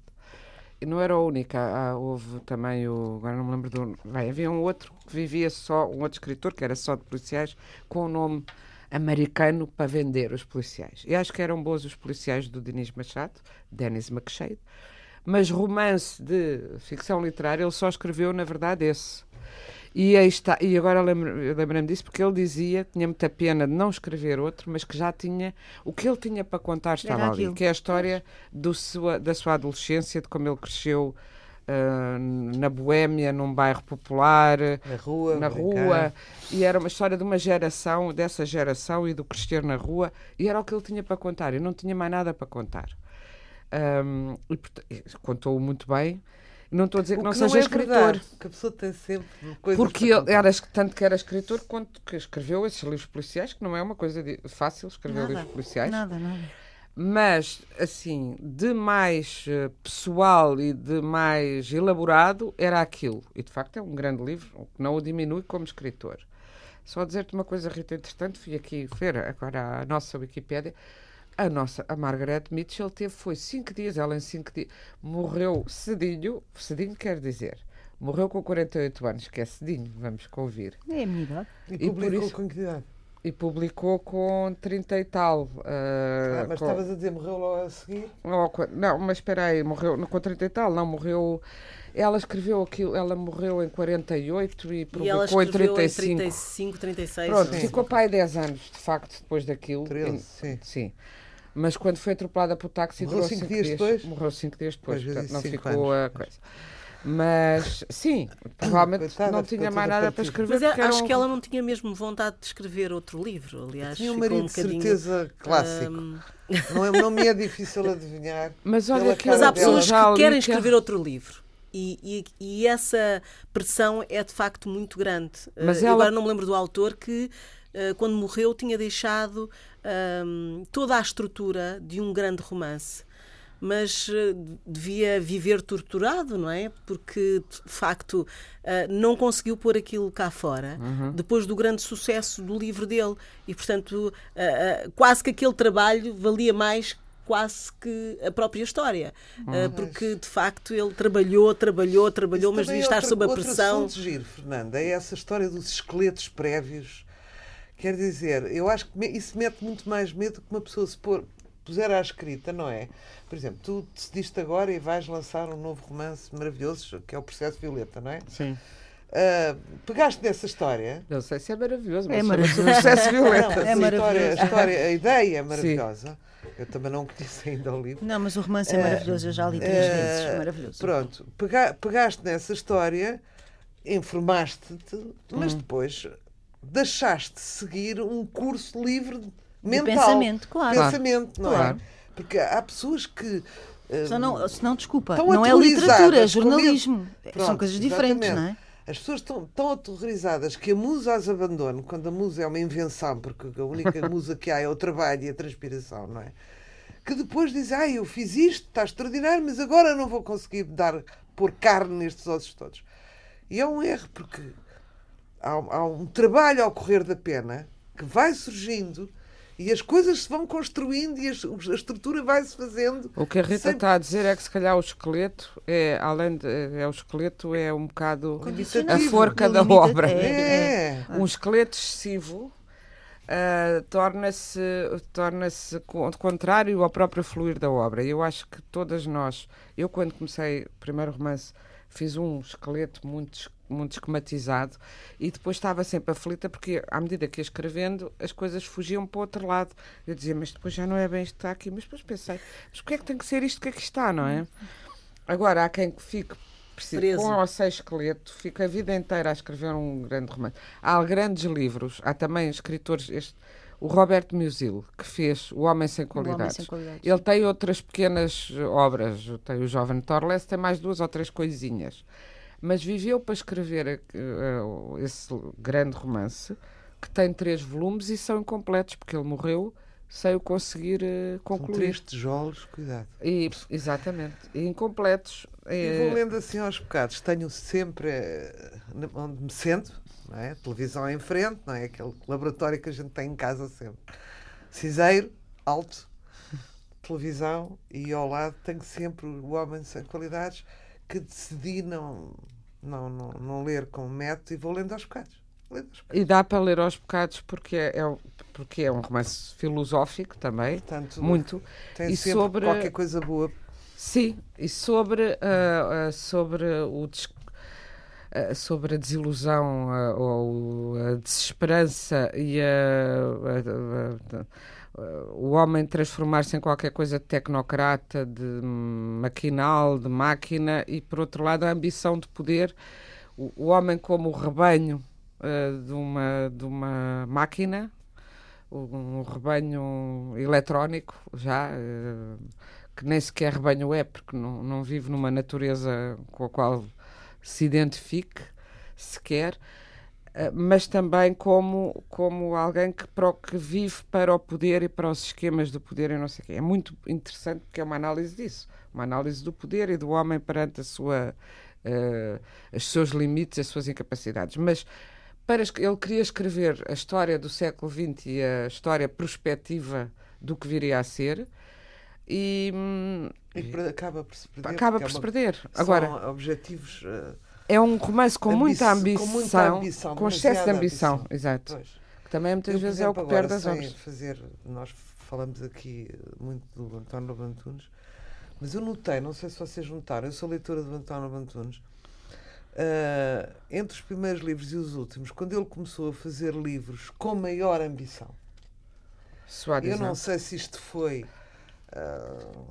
e não era o único. Ah, houve também o... Agora não me lembro do... Bem, havia um outro que vivia só, um outro escritor que era só de policiais, com o um nome americano para vender os policiais. E acho que eram bons os policiais do Dinis Machado, Dennis McShade. Mas romance de ficção literária ele só escreveu, na verdade, esse. E aí está, e agora lembrei-me disso, porque ele dizia que tinha muita pena de não escrever outro, mas que já tinha, o que ele tinha para contar estava ali, que é a história do sua, da sua adolescência, de como ele cresceu uh, na Boémia, num bairro popular, na rua, na rua, e era uma história de uma geração, dessa geração e do crescer na rua, e era o que ele tinha para contar, e não tinha mais nada para contar. Um, contou-o muito bem. Não estou a dizer que, que não seja não é escritor verdade, que a pessoa tem sempre coisas, porque ele era, tanto que era escritor quanto que escreveu esses livros policiais, que não é uma coisa de, fácil escrever nada, livros policiais nada, nada. Mas assim, de mais pessoal e de mais elaborado era aquilo, e de facto é um grande livro, que não o diminui como escritor. Só dizer-te uma coisa, Rita, entretanto fui aqui ver agora a nossa Wikipédia. A nossa, a Margaret Mitchell teve, foi cinco dias, ela em cinco dias, morreu cedinho, cedinho quer dizer, morreu com quarenta e oito anos, que é cedinho, vamos convir. É a minha idade. E, e publicou isso, com que idade? E publicou com trinta e tal. Uh, ah, mas com, estavas a dizer, morreu logo a seguir? Não, não, mas espera aí, morreu com trinta e tal, não, morreu... Ela escreveu aquilo, ela morreu em quarenta e oito e publicou e em trinta e cinco. Em trinta e cinco, trinta e seis. Pronto, sim. Ficou para aí dez anos, de facto, depois daquilo. treze, sim. Sim. Mas quando foi atropelada por táxi, morreu durou cinco dias depois? Morreu cinco dias depois, portanto não ficou anos. A coisa. Mas, sim, provavelmente coitada, não tinha mais nada para escrever. Mas é, acho um... que ela não tinha mesmo vontade de escrever outro livro, aliás. Tinha um marido um de certeza clássico. Um... Não, é, não me é difícil adivinhar. Mas, olha, que mas há pessoas que querem escrever outro livro. E, e, e essa pressão é de facto muito grande. Mas uh, ela... Agora não me lembro do autor que, uh, quando morreu, tinha deixado um, toda a estrutura de um grande romance. Mas uh, devia viver torturado, não é? Porque, de facto, uh, não conseguiu pôr aquilo cá fora, uhum, depois do grande sucesso do livro dele. E, portanto, uh, uh, quase que aquele trabalho valia mais quase que a própria história, hum. porque de facto ele trabalhou, trabalhou, trabalhou, isso, mas devia estar outra, sob a pressão. Outro assunto giro, Fernanda, é essa história dos esqueletos prévios. Quer dizer, eu acho que isso mete muito mais medo que uma pessoa se pôr, puser à escrita, não é? Por exemplo, tu decidiste agora e vais lançar um novo romance maravilhoso, que é o Processo Violeta, não é? Sim. Uh, pegaste nessa história? Não sei se é maravilhoso, mas é maravilhoso. O Processo Violeta. Não, é maravilhoso. A, história, a, história, a ideia é maravilhosa. Sim. Eu também não conheço ainda o livro. Não, mas o romance é maravilhoso, eu já li três uh, vezes, maravilhoso. Pronto, pega, pegaste nessa história, informaste-te, mas hum. depois deixaste seguir um curso livre mental. De pensamento, claro. Pensamento, claro. Não é? Claro. Porque há pessoas que... Uh, se não, se não, desculpa, não é literatura, é jornalismo. Pronto, são coisas diferentes, exatamente. Não é? As pessoas estão tão aterrorizadas que a musa as abandone, quando a musa é uma invenção, porque a única musa que há é o trabalho e a transpiração, não é? Que depois dizem, ah, eu fiz isto, está extraordinário, mas agora não vou conseguir dar, pôr carne nestes ossos todos. E é um erro, porque há, há um trabalho ao correr da pena que vai surgindo e as coisas se vão construindo e a, a estrutura vai-se fazendo. O que a Rita sempre... está a dizer é que se calhar o esqueleto é, além de, é, o esqueleto é um bocado a forca da obra. É. É. Um esqueleto excessivo uh, torna-se torna-se contrário ao próprio fluir da obra. Eu acho que todas nós, eu quando comecei o primeiro romance, fiz um esqueleto muito, muito esquematizado e depois estava sempre aflita porque, à medida que ia escrevendo, as coisas fugiam para o outro lado. Eu dizia, mas depois já não é bem isto que está aqui. Mas depois pensei, mas porquê é que tem que ser isto que aqui está, não é? Agora, há quem fique preso com ou sem esqueleto, fica a vida inteira a escrever um grande romance. Há grandes livros, há também escritores... Este, o Roberto Musil, que fez O Homem Sem Qualidades. Homem sem Qualidades. Ele tem outras pequenas obras, tem o Jovem Torless, tem mais duas ou três coisinhas. Mas viveu para escrever uh, esse grande romance, que tem três volumes e são incompletos, porque ele morreu sem o conseguir uh, concluir. São três tijolos, cuidado. E, exatamente, e incompletos. E vou lendo assim aos bocados. Tenho sempre, uh, onde me sento, não é? Televisão em frente, não é? Aquele laboratório que a gente tem em casa sempre. Cinzeiro, alto, televisão, e ao lado tenho sempre O Homem Sem Qualidades, que decidi não, não, não, não ler com método e vou lendo aos bocados. Lendo aos bocados. E dá para ler aos bocados porque é, é, porque é um romance filosófico também. Portanto, muito. Tem e sempre sobre... qualquer coisa boa. Sim, e sobre, uh, uh, sobre o descanso. Sobre a desilusão ou a desesperança e a, a, a, a, o homem transformar-se em qualquer coisa de tecnocrata, de maquinal, de máquina, e por outro lado a ambição de poder, o, o homem como o rebanho uh, de, uma, de uma máquina, um rebanho eletrónico já... Uh, que nem sequer rebanho é, porque não, não vive numa natureza com a qual se identifique sequer, mas também como, como alguém que, pro, que vive para o poder e para os esquemas do poder e não sei o quê. É muito interessante porque é uma análise disso, uma análise do poder e do homem perante a sua, uh, os seus limites, as suas incapacidades. Mas para, ele queria escrever a história do século vinte e a história prospectiva do que viria a ser. E, e acaba por se perder. Acaba por se perder. São Agora, objetivos, uh, é um romance com, ambi muita, ambição, com muita ambição, com excesso de ambição. ambição. Exato. Pois. Que também muitas Eu, vezes exemplo, é o que perde as obras. Fazer, nós falamos aqui muito do António Bantunes, mas eu notei, não sei se vocês notaram, eu sou leitora do António Bantunes, uh, entre os primeiros livros e os últimos, quando ele começou a fazer livros com maior ambição. Suadizante. Eu não sei se isto foi... Uh,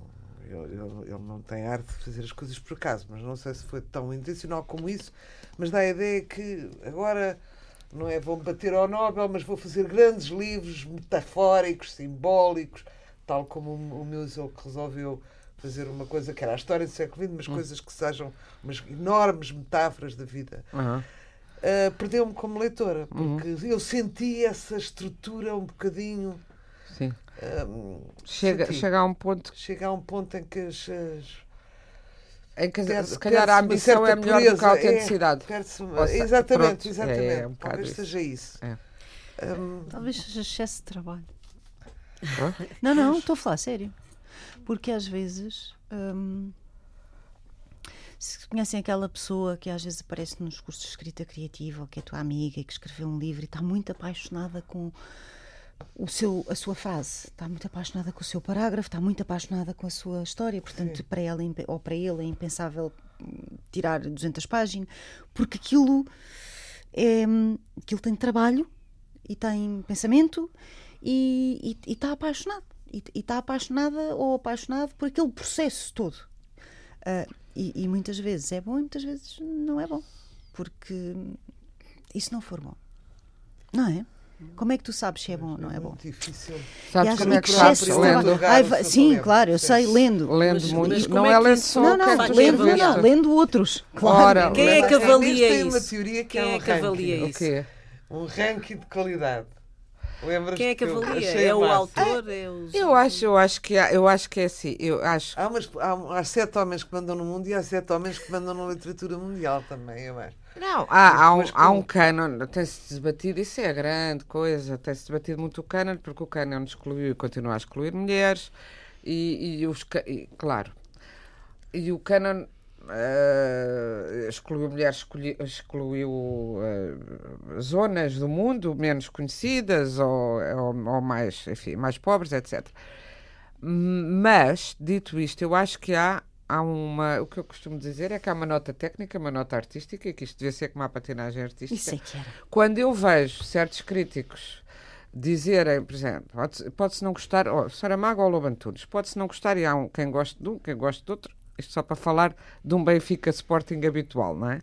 ele não tem arte de fazer as coisas por acaso, mas não sei se foi tão intencional como isso, mas dá a ideia que agora não é vou bater ao Nobel, mas vou fazer grandes livros metafóricos, simbólicos, tal como o, o Musil, que resolveu fazer uma coisa que era a história do século vinte, mas uhum. coisas que sejam umas enormes metáforas da vida. uhum. uh, perdeu-me como leitora, porque uhum. eu senti essa estrutura um bocadinho... Sim. Um, chega, chega a um ponto chega a um ponto em que as, as em que per, se calhar a ambição é melhor do que a autenticidade, é, Ouça, exatamente, exatamente. É, é um talvez isso. seja isso é. um, talvez seja excesso de trabalho. Hã? não, não, estou a falar sério, porque às vezes hum, se conhecem aquela pessoa que às vezes aparece nos cursos de escrita criativa, que é tua amiga e que escreveu um livro e está muito apaixonada com O seu, a sua fase, está muito apaixonada com o seu parágrafo, está muito apaixonada com a sua história, portanto, Sim. para ela ou para ele é impensável tirar duzentas páginas, porque aquilo, é, aquilo tem trabalho e tem pensamento e, e, e está apaixonado. E, e está apaixonada ou apaixonado por aquele processo todo. Uh, e, e muitas vezes é bom e muitas vezes não é bom, porque isso não for bom, não é? Como é que tu sabes se é bom ou não é, é bom? Difícil. Sabes como é que sabes? Sim, claro, eu sei, lendo. Lendo mas, muito. Mas não é, é lendo só. Não, não, que lendo, que não, lendo outros. Claro. Ora, quem é que avalia isso? Tem uma teoria que quem é, um é que avalia ranking. isso? O quê? Um ranking de qualidade. Lembras quem é que avalia? Que é o autor? É, é os... eu, acho, eu, acho que há, eu acho que é assim. Eu acho... há, umas, há, há sete homens que mandam no mundo e há sete homens que mandam na literatura mundial também, eu acho. Não, há, há um, como... há um cânon, tem-se debatido, isso é a grande coisa, tem-se debatido muito o cânon, porque o cânon excluiu e continua a excluir mulheres, e, e, os, e claro, e o cânon Uh, excluiu mulheres, exclui, excluiu uh, zonas do mundo menos conhecidas ou, ou, ou mais, enfim, mais pobres, etcétera. Mas, dito isto, eu acho que há, há uma... O que eu costumo dizer é que há uma nota técnica, uma nota artística, e que isto devia ser como a patinagem artística. Isso é que era. Quando eu vejo certos críticos dizerem, por exemplo, pode-se pode não gostar... Oh, Saramago ou Bantunes, pode-se não gostar, e há um, quem gosta de um, quem gosta de outro. Isto só para falar de um Benfica Sporting habitual, não é?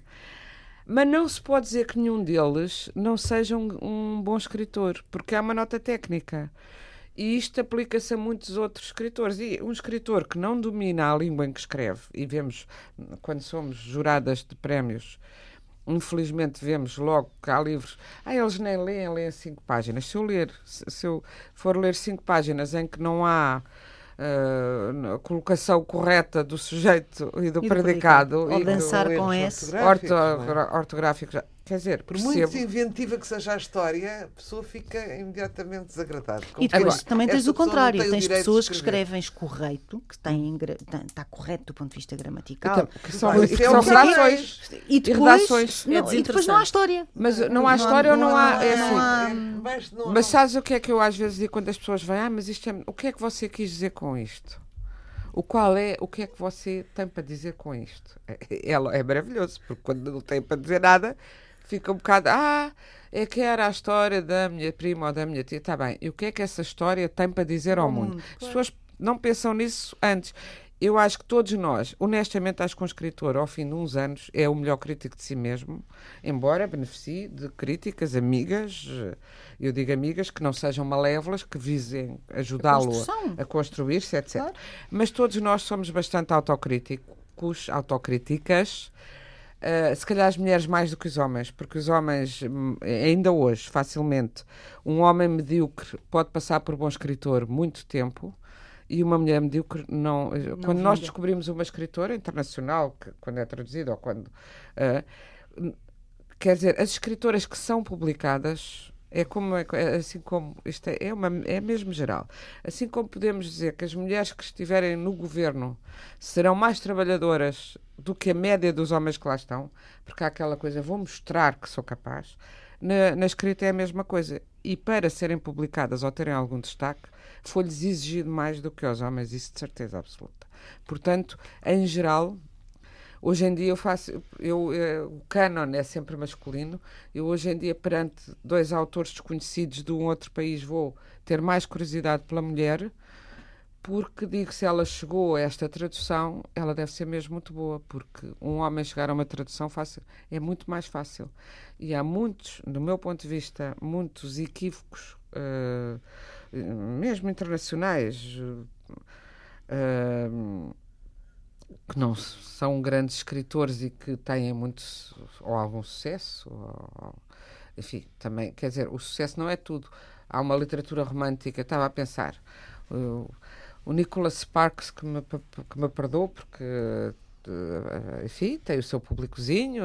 Mas não se pode dizer que nenhum deles não seja um, um bom escritor, porque há uma nota técnica. E isto aplica-se a muitos outros escritores. E um escritor que não domina a língua em que escreve, e vemos, quando somos juradas de prémios, infelizmente vemos logo que há livros... Ah, eles nem leem, leem cinco páginas. Se eu, ler, se eu for ler cinco páginas em que não há... Uh, a colocação correta do sujeito e do, e do predicado, predicado ou e dançar com S ortográficos, é? Quer dizer, por muito inventiva que seja a história, a pessoa fica imediatamente desagradada. E depois agora, também tens o contrário, tens o pessoas que escrevem correto, que têm, está correto do ponto de vista gramatical, que, que são, e, que são redações, e depois, e depois, é e depois não há história, mas não há história ou não há, é assim. Mas, não, mas sabes o que é que eu às vezes digo quando as pessoas vêm, ah, mas isto é, o que é que você quis dizer com isto? O qual é, o que é que você tem para dizer com isto? É, é, é maravilhoso, porque quando não tem para dizer nada, fica um bocado, ah, é que era a história da minha prima ou da minha tia, está bem, e o que é que essa história tem para dizer ao mundo? Hum, claro. As pessoas não pensam nisso antes. Eu acho que todos nós, honestamente, acho que um escritor, ao fim de uns anos, é o melhor crítico de si mesmo, embora beneficie de críticas amigas, eu digo amigas, que não sejam malévolas, que visem ajudá-lo a, a construir-se, etcétera. Claro. Mas todos nós somos bastante autocríticos, autocríticas, uh, se calhar as mulheres mais do que os homens, porque os homens, ainda hoje, facilmente, um homem medíocre pode passar por bom escritor muito tempo, e uma mulher medíocre não, não quando nós descobrimos uma escritora internacional que, quando é traduzida ou quando uh, quer dizer, as escritoras que são publicadas é como, é, assim como isto é, é, uma, é mesmo geral, assim como podemos dizer que as mulheres que estiverem no governo serão mais trabalhadoras do que a média dos homens que lá estão, porque há aquela coisa, vou mostrar que sou capaz. Na, na escrita é a mesma coisa, e para serem publicadas ou terem algum destaque foi-lhes exigido mais do que aos homens, isso de certeza absoluta. Portanto, em geral, hoje em dia eu faço, eu, eu, o cânon é sempre masculino, eu hoje em dia perante dois autores desconhecidos de um outro país vou ter mais curiosidade pela mulher, porque digo, se ela chegou a esta tradução, ela deve ser mesmo muito boa, porque um homem chegar a uma tradução fácil é muito mais fácil. E há muitos, do meu ponto de vista, muitos equívocos, uh, mesmo internacionais, uh, que não são grandes escritores e que têm muito, ou algum sucesso, ou, enfim, também, quer dizer, o sucesso não é tudo. Há uma literatura romântica, estava a pensar... Uh, O Nicholas Sparks, que me, que me perdoou, porque, enfim, tem o seu públicozinho,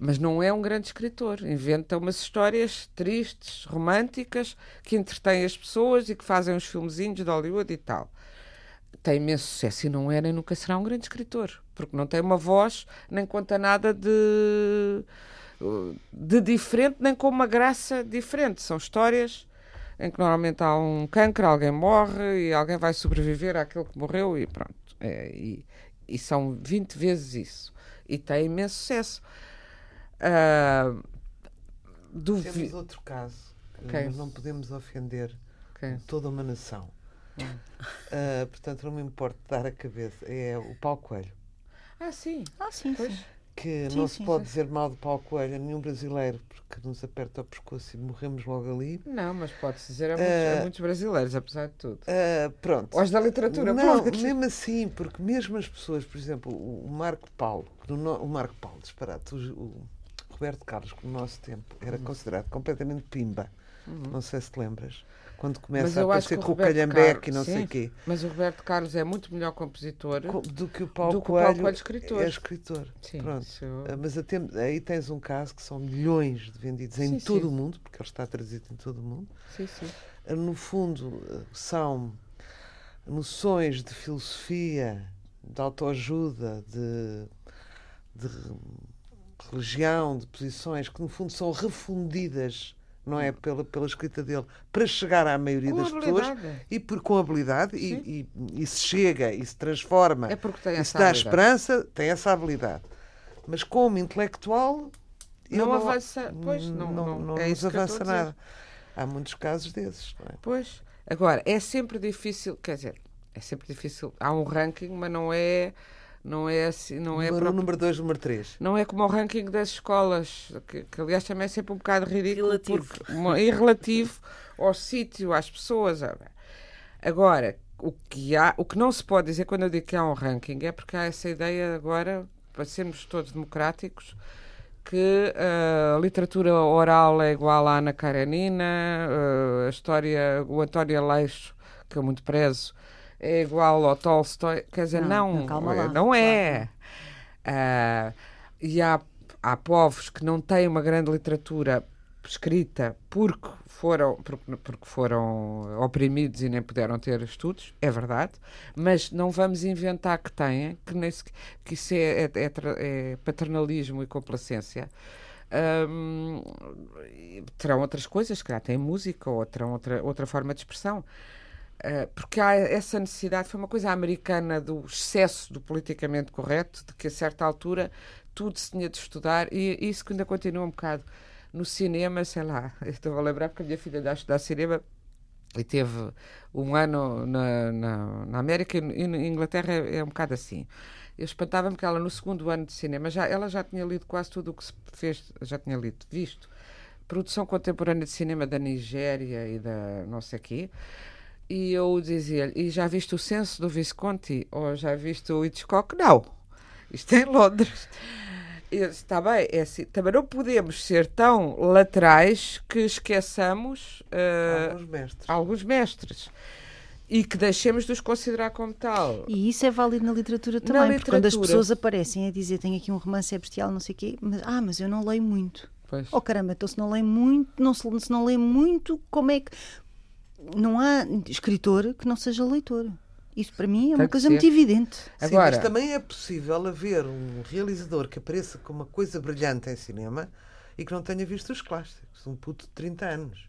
mas não é um grande escritor. Inventa umas histórias tristes, românticas, que entretêm as pessoas e que fazem uns filmezinhos de Hollywood e tal. Tem imenso sucesso e não é nem nunca será um grande escritor, porque não tem uma voz, nem conta nada de, de diferente, nem com uma graça diferente. São histórias... em que normalmente há um cancro, alguém morre e alguém vai sobreviver àquele que morreu e pronto. É, e, e são vinte vezes isso. E tem imenso sucesso. Uh, do Temos vi... outro caso. Quem? Não podemos ofender Quem? toda uma nação. Uh, portanto, não me importa dar a cabeça. É o Paulo Coelho. Ah, sim. Ah, sim, pois. sim. Que sim, não se sim, pode sim. dizer mal de Paulo Coelho a nenhum brasileiro, porque nos aperta o pescoço e morremos logo ali. Não, mas pode-se dizer a, uh, muitos, a muitos brasileiros, apesar de tudo. Uh, pronto. Ou da literatura. Não, pode. Mesmo assim, porque mesmo as pessoas, por exemplo, o Marco Paulo, no, o Marco Paulo, disparate, o, o Roberto Carlos, que no nosso tempo era uhum. considerado completamente pimba. Uhum. Não sei se te lembras. Quando começa a aparecer com o calhambeque e não sim, sei o quê. Mas o Roberto Carlos é muito melhor compositor Co do que o Paulo, do que o Paulo Coelho, Coelho escritor. É escritor. Sim, Pronto. Sim. Mas tem, aí tens um caso que são milhões de vendidos sim, em sim. todo o mundo, porque ele está traduzido em todo o mundo. Sim, sim. No fundo, são noções de filosofia de autoajuda, de, de religião, de posições que, no fundo, são refundidas, não é, pela, pela escrita dele, para chegar à maioria com das habilidade. pessoas e por, com habilidade, e, e, e se chega, e se transforma, é porque tem e se dá habilidade. esperança, tem essa habilidade. Mas como intelectual, não, não avança, pois, não, não, não, não é nos avança nada. Há muitos casos desses, não é? Pois, agora, é sempre difícil, quer dizer, é sempre difícil, há um ranking, mas não é... Não é assim, não é número um, número dois, número três. Não é como o ranking das escolas, que, que aliás também é sempre um bocado ridículo. Relativo. Porque, é relativo ao sítio, às pessoas. Agora, o que, há, o que não se pode dizer quando eu digo que há um ranking é porque há essa ideia agora, para sermos todos democráticos, que uh, a literatura oral é igual à Ana Karenina, uh, a história, o António Aleixo, que eu muito prezo, é igual ao Tolstói, quer dizer, não, não, lá, não é. Claro. Uh, e há, há povos que não têm uma grande literatura escrita porque foram, porque, porque foram oprimidos e nem puderam ter estudos, é verdade, mas não vamos inventar que têm, que, nesse, que isso é, é, é paternalismo e complacência. Um, terão outras coisas, que já têm música, ou terão outra, outra forma de expressão. Porque há essa necessidade, foi uma coisa americana do excesso do politicamente correto, de que a certa altura tudo se tinha de estudar, e isso que ainda continua um bocado no cinema, sei lá, eu estou a lembrar porque a minha filha já estudava cinema e teve um ano na, na, na América, e na Inglaterra é, é um bocado assim. Eu espantava-me que ela no segundo ano de cinema, já, ela já tinha lido quase tudo o que se fez, já tinha lido, visto, produção contemporânea de cinema da Nigéria e da não sei quê. E eu dizia-lhe, e já viste o Censo do Visconti? Ou já viste o Hitchcock? Não, isto é em Londres. Eu disse, está bem, é assim, também não podemos ser tão laterais que esqueçamos uh, alguns mestres. Alguns mestres. E que deixemos de os considerar como tal. E isso é válido na literatura também, na literatura. Quando as pessoas aparecem a dizer, tenho aqui um romance bestial, não sei o quê, mas, ah, mas eu não leio muito. Pois. Oh caramba, então se não leio muito, não, se, se não leio muito, como é que... Não há escritor que não seja leitor. Isso para mim é uma coisa muito evidente. Agora... Sim, mas também é possível haver um realizador que apareça com uma coisa brilhante em cinema e que não tenha visto os clássicos. Um puto de trinta anos.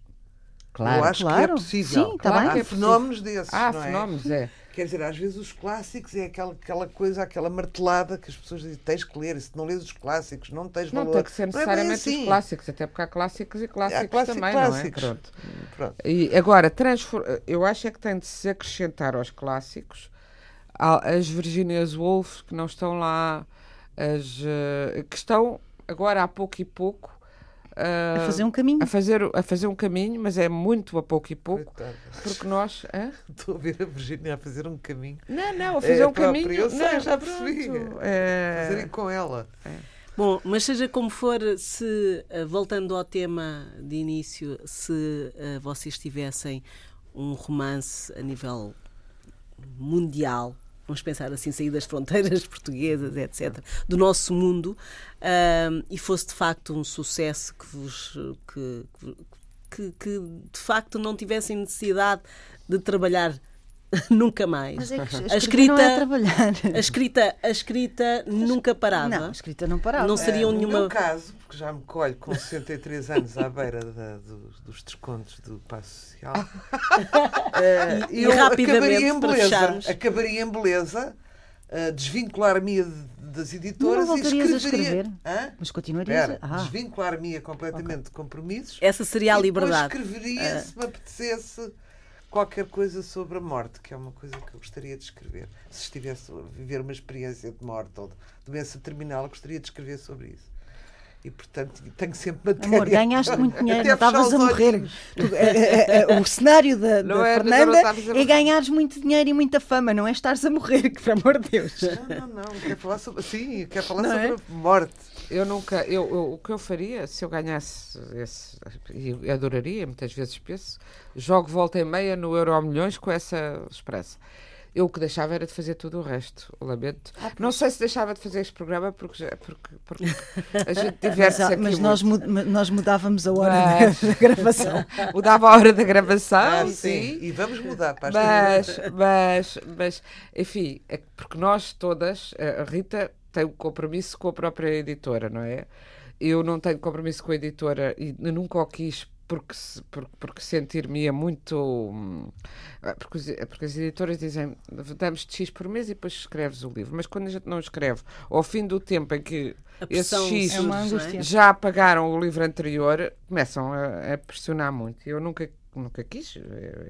Claro, eu acho claro. que é possível. Sim, tá claro, bem. Há fenómenos desses, ah, não é? fenómenos, é. Quer dizer, às vezes os clássicos é aquela, aquela coisa, aquela martelada que as pessoas dizem, tens que ler, e se não lês os clássicos, não tens valor. Não tem que ser necessariamente é assim. os clássicos, até porque há clássicos e clássicos, há clássicos também, clássicos. não é? Pronto. Pronto. E agora, transform... eu acho é que tem de se acrescentar aos clássicos as Virginia Woolf, que não estão lá, as que estão agora há pouco e pouco, Uh, a fazer um caminho. A fazer, a fazer um caminho, mas é muito a pouco e pouco. Coitada. Porque nós. Hã? Estou a ver a Virginia a fazer um caminho. Não, não, a fazer é um própria. caminho. Eu sei, não, já percebi. É... Fazerem com ela. É. Bom, mas seja como for, se voltando ao tema de início, se uh, vocês tivessem um romance a nível mundial, vamos pensar assim, sair das fronteiras portuguesas, etcétera, do nosso mundo, um, e fosse de facto um sucesso que vos que, que, que de facto não tivessem necessidade de trabalhar nunca mais. Mas é que a escrita não é trabalhar. A escrita, a escrita nunca parava. Não, a escrita não parava. Não seriam é, no nenhuma... meu caso, porque já me colho com sessenta e três anos à beira da, dos, dos descontos do Passo Social, uh, e eu acabaria em beleza, acabaria em beleza uh, desvincular-me das editoras não e escreveria. A escrever, Hã? Mas continuaria. Ah. Desvincular-me completamente okay. de compromissos. Essa seria a liberdade. Escreveria uh. se me apetecesse. Qualquer coisa sobre a morte, que é uma coisa que eu gostaria de escrever. Se estivesse a viver uma experiência de morte ou de doença terminal, eu gostaria de escrever sobre isso. E, portanto, tenho sempre matéria. Amor, ganhaste muito dinheiro, estavas a morrer. O cenário da, da é, Fernanda é ganhares muito dinheiro e muita fama, não é estares a morrer, que, por amor de Deus. Não, não, não. Quero falar sobre, sim, quero falar não sobre é? morte. Eu nunca, eu, eu, o que eu faria se eu ganhasse esse, e adoraria, muitas vezes penso, jogo volta e meia no Euro Milhões com essa esperança. Eu o que deixava era de fazer tudo o resto, lamento. Ah, não sei se deixava de fazer este programa porque, já, porque, porque a gente diverte-se aqui. Mas nós, mud, nós mudávamos a hora mas... da gravação. Mudava a hora da gravação, ah, sim. sim. E vamos mudar para mas, mas, mas, enfim, é porque nós todas, a Rita tem um compromisso com a própria editora, não é? Eu não tenho compromisso com a editora e nunca o quis porque, porque, porque sentir-me muito... Porque, porque as editoras dizem, damos-te X por mês e depois escreves o livro. Mas quando a gente não escreve, ao fim do tempo em que esses X é já pagaram o livro anterior, começam a, a pressionar muito. Eu nunca, nunca quis,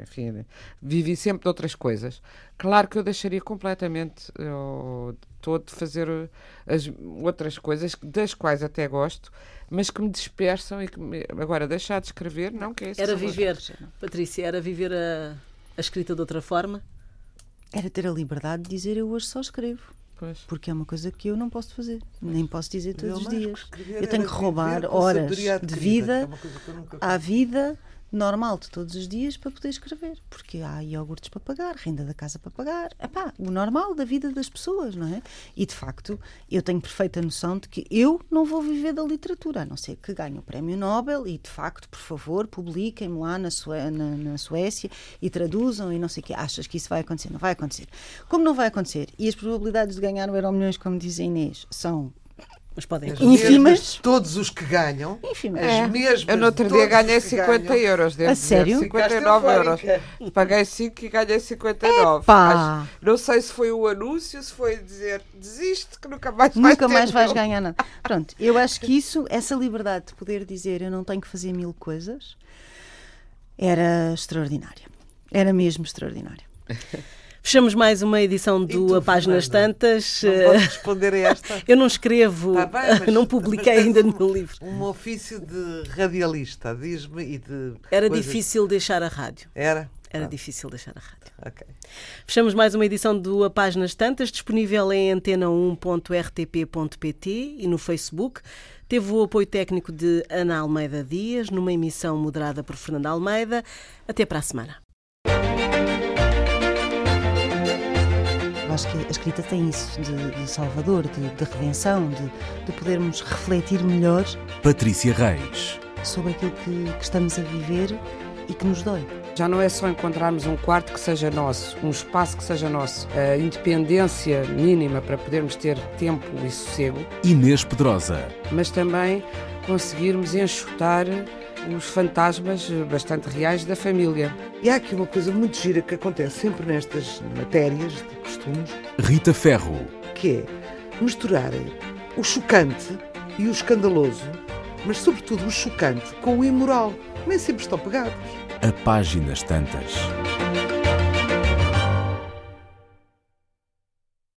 enfim, vivi sempre de outras coisas. Claro que eu deixaria completamente... Eu, estou de fazer as outras coisas das quais até gosto, mas que me dispersam e que me... Agora, deixar de escrever, não que é isso. Era viver, Patrícia, era viver a, a escrita de outra forma? Era ter a liberdade de dizer eu hoje só escrevo. Pois. Porque é uma coisa que eu não posso fazer, pois. Nem posso dizer todos os dias. Eu tenho que roubar horas de vida à vida normal de todos os dias para poder escrever, porque há iogurtes para pagar, renda da casa para pagar, epá, o normal da vida das pessoas, não é? E de facto eu tenho perfeita noção de que eu não vou viver da literatura, a não ser que ganhe o prémio Nobel e de facto, por favor, publiquem-me lá na, Sué- na, na Suécia e traduzam e não sei o quê. Achas que isso vai acontecer? Não vai acontecer. Como não vai acontecer? E as probabilidades de ganhar o Euromilhões, como diz a Inês, são... Mas podem ínfimas. Todos os que ganham. Ínfimas. As mesmas. Eu no outro dia ganhei cinquenta euros. A sério? cinquenta e nove euros. Paguei cinco e ganhei cinquenta e nove. Acho, não sei se foi o anúncio, se foi dizer desiste que nunca mais vais Nunca mais vais ganhar nada. Pronto, eu acho que isso, essa liberdade de poder dizer eu não tenho que fazer mil coisas, era extraordinária. Era mesmo extraordinária. Fechamos mais uma edição do A Páginas Tantas. Não posso responder a esta? Eu não escrevo, tá bem, mas, não publiquei ainda um, no livro. Um ofício de radialista, diz-me, e de... Era coisas... difícil deixar a rádio. Era? Era ah. difícil deixar a rádio. Okay. Fechamos mais uma edição do A Páginas Tantas, disponível em antena um ponto r t p ponto p t e no Facebook. Teve o apoio técnico de Ana Almeida Dias, numa emissão moderada por Fernando Almeida. Até para a semana. Acho que a escrita tem isso de, de salvador, de, de redenção, de, de podermos refletir melhor. Patrícia Reis. Sobre aquilo que, que estamos a viver e que nos dói. Já não é só encontrarmos um quarto que seja nosso, um espaço que seja nosso, a independência mínima para podermos ter tempo e sossego. Inês Pedrosa. Mas também conseguirmos enxotar os fantasmas bastante reais da família. E há aqui uma coisa muito gira que acontece sempre nestas matérias de costumes. Rita Ferro. Que é misturarem o chocante e o escandaloso, mas sobretudo o chocante com o imoral. Nem sempre estão pegados. A Páginas Tantas.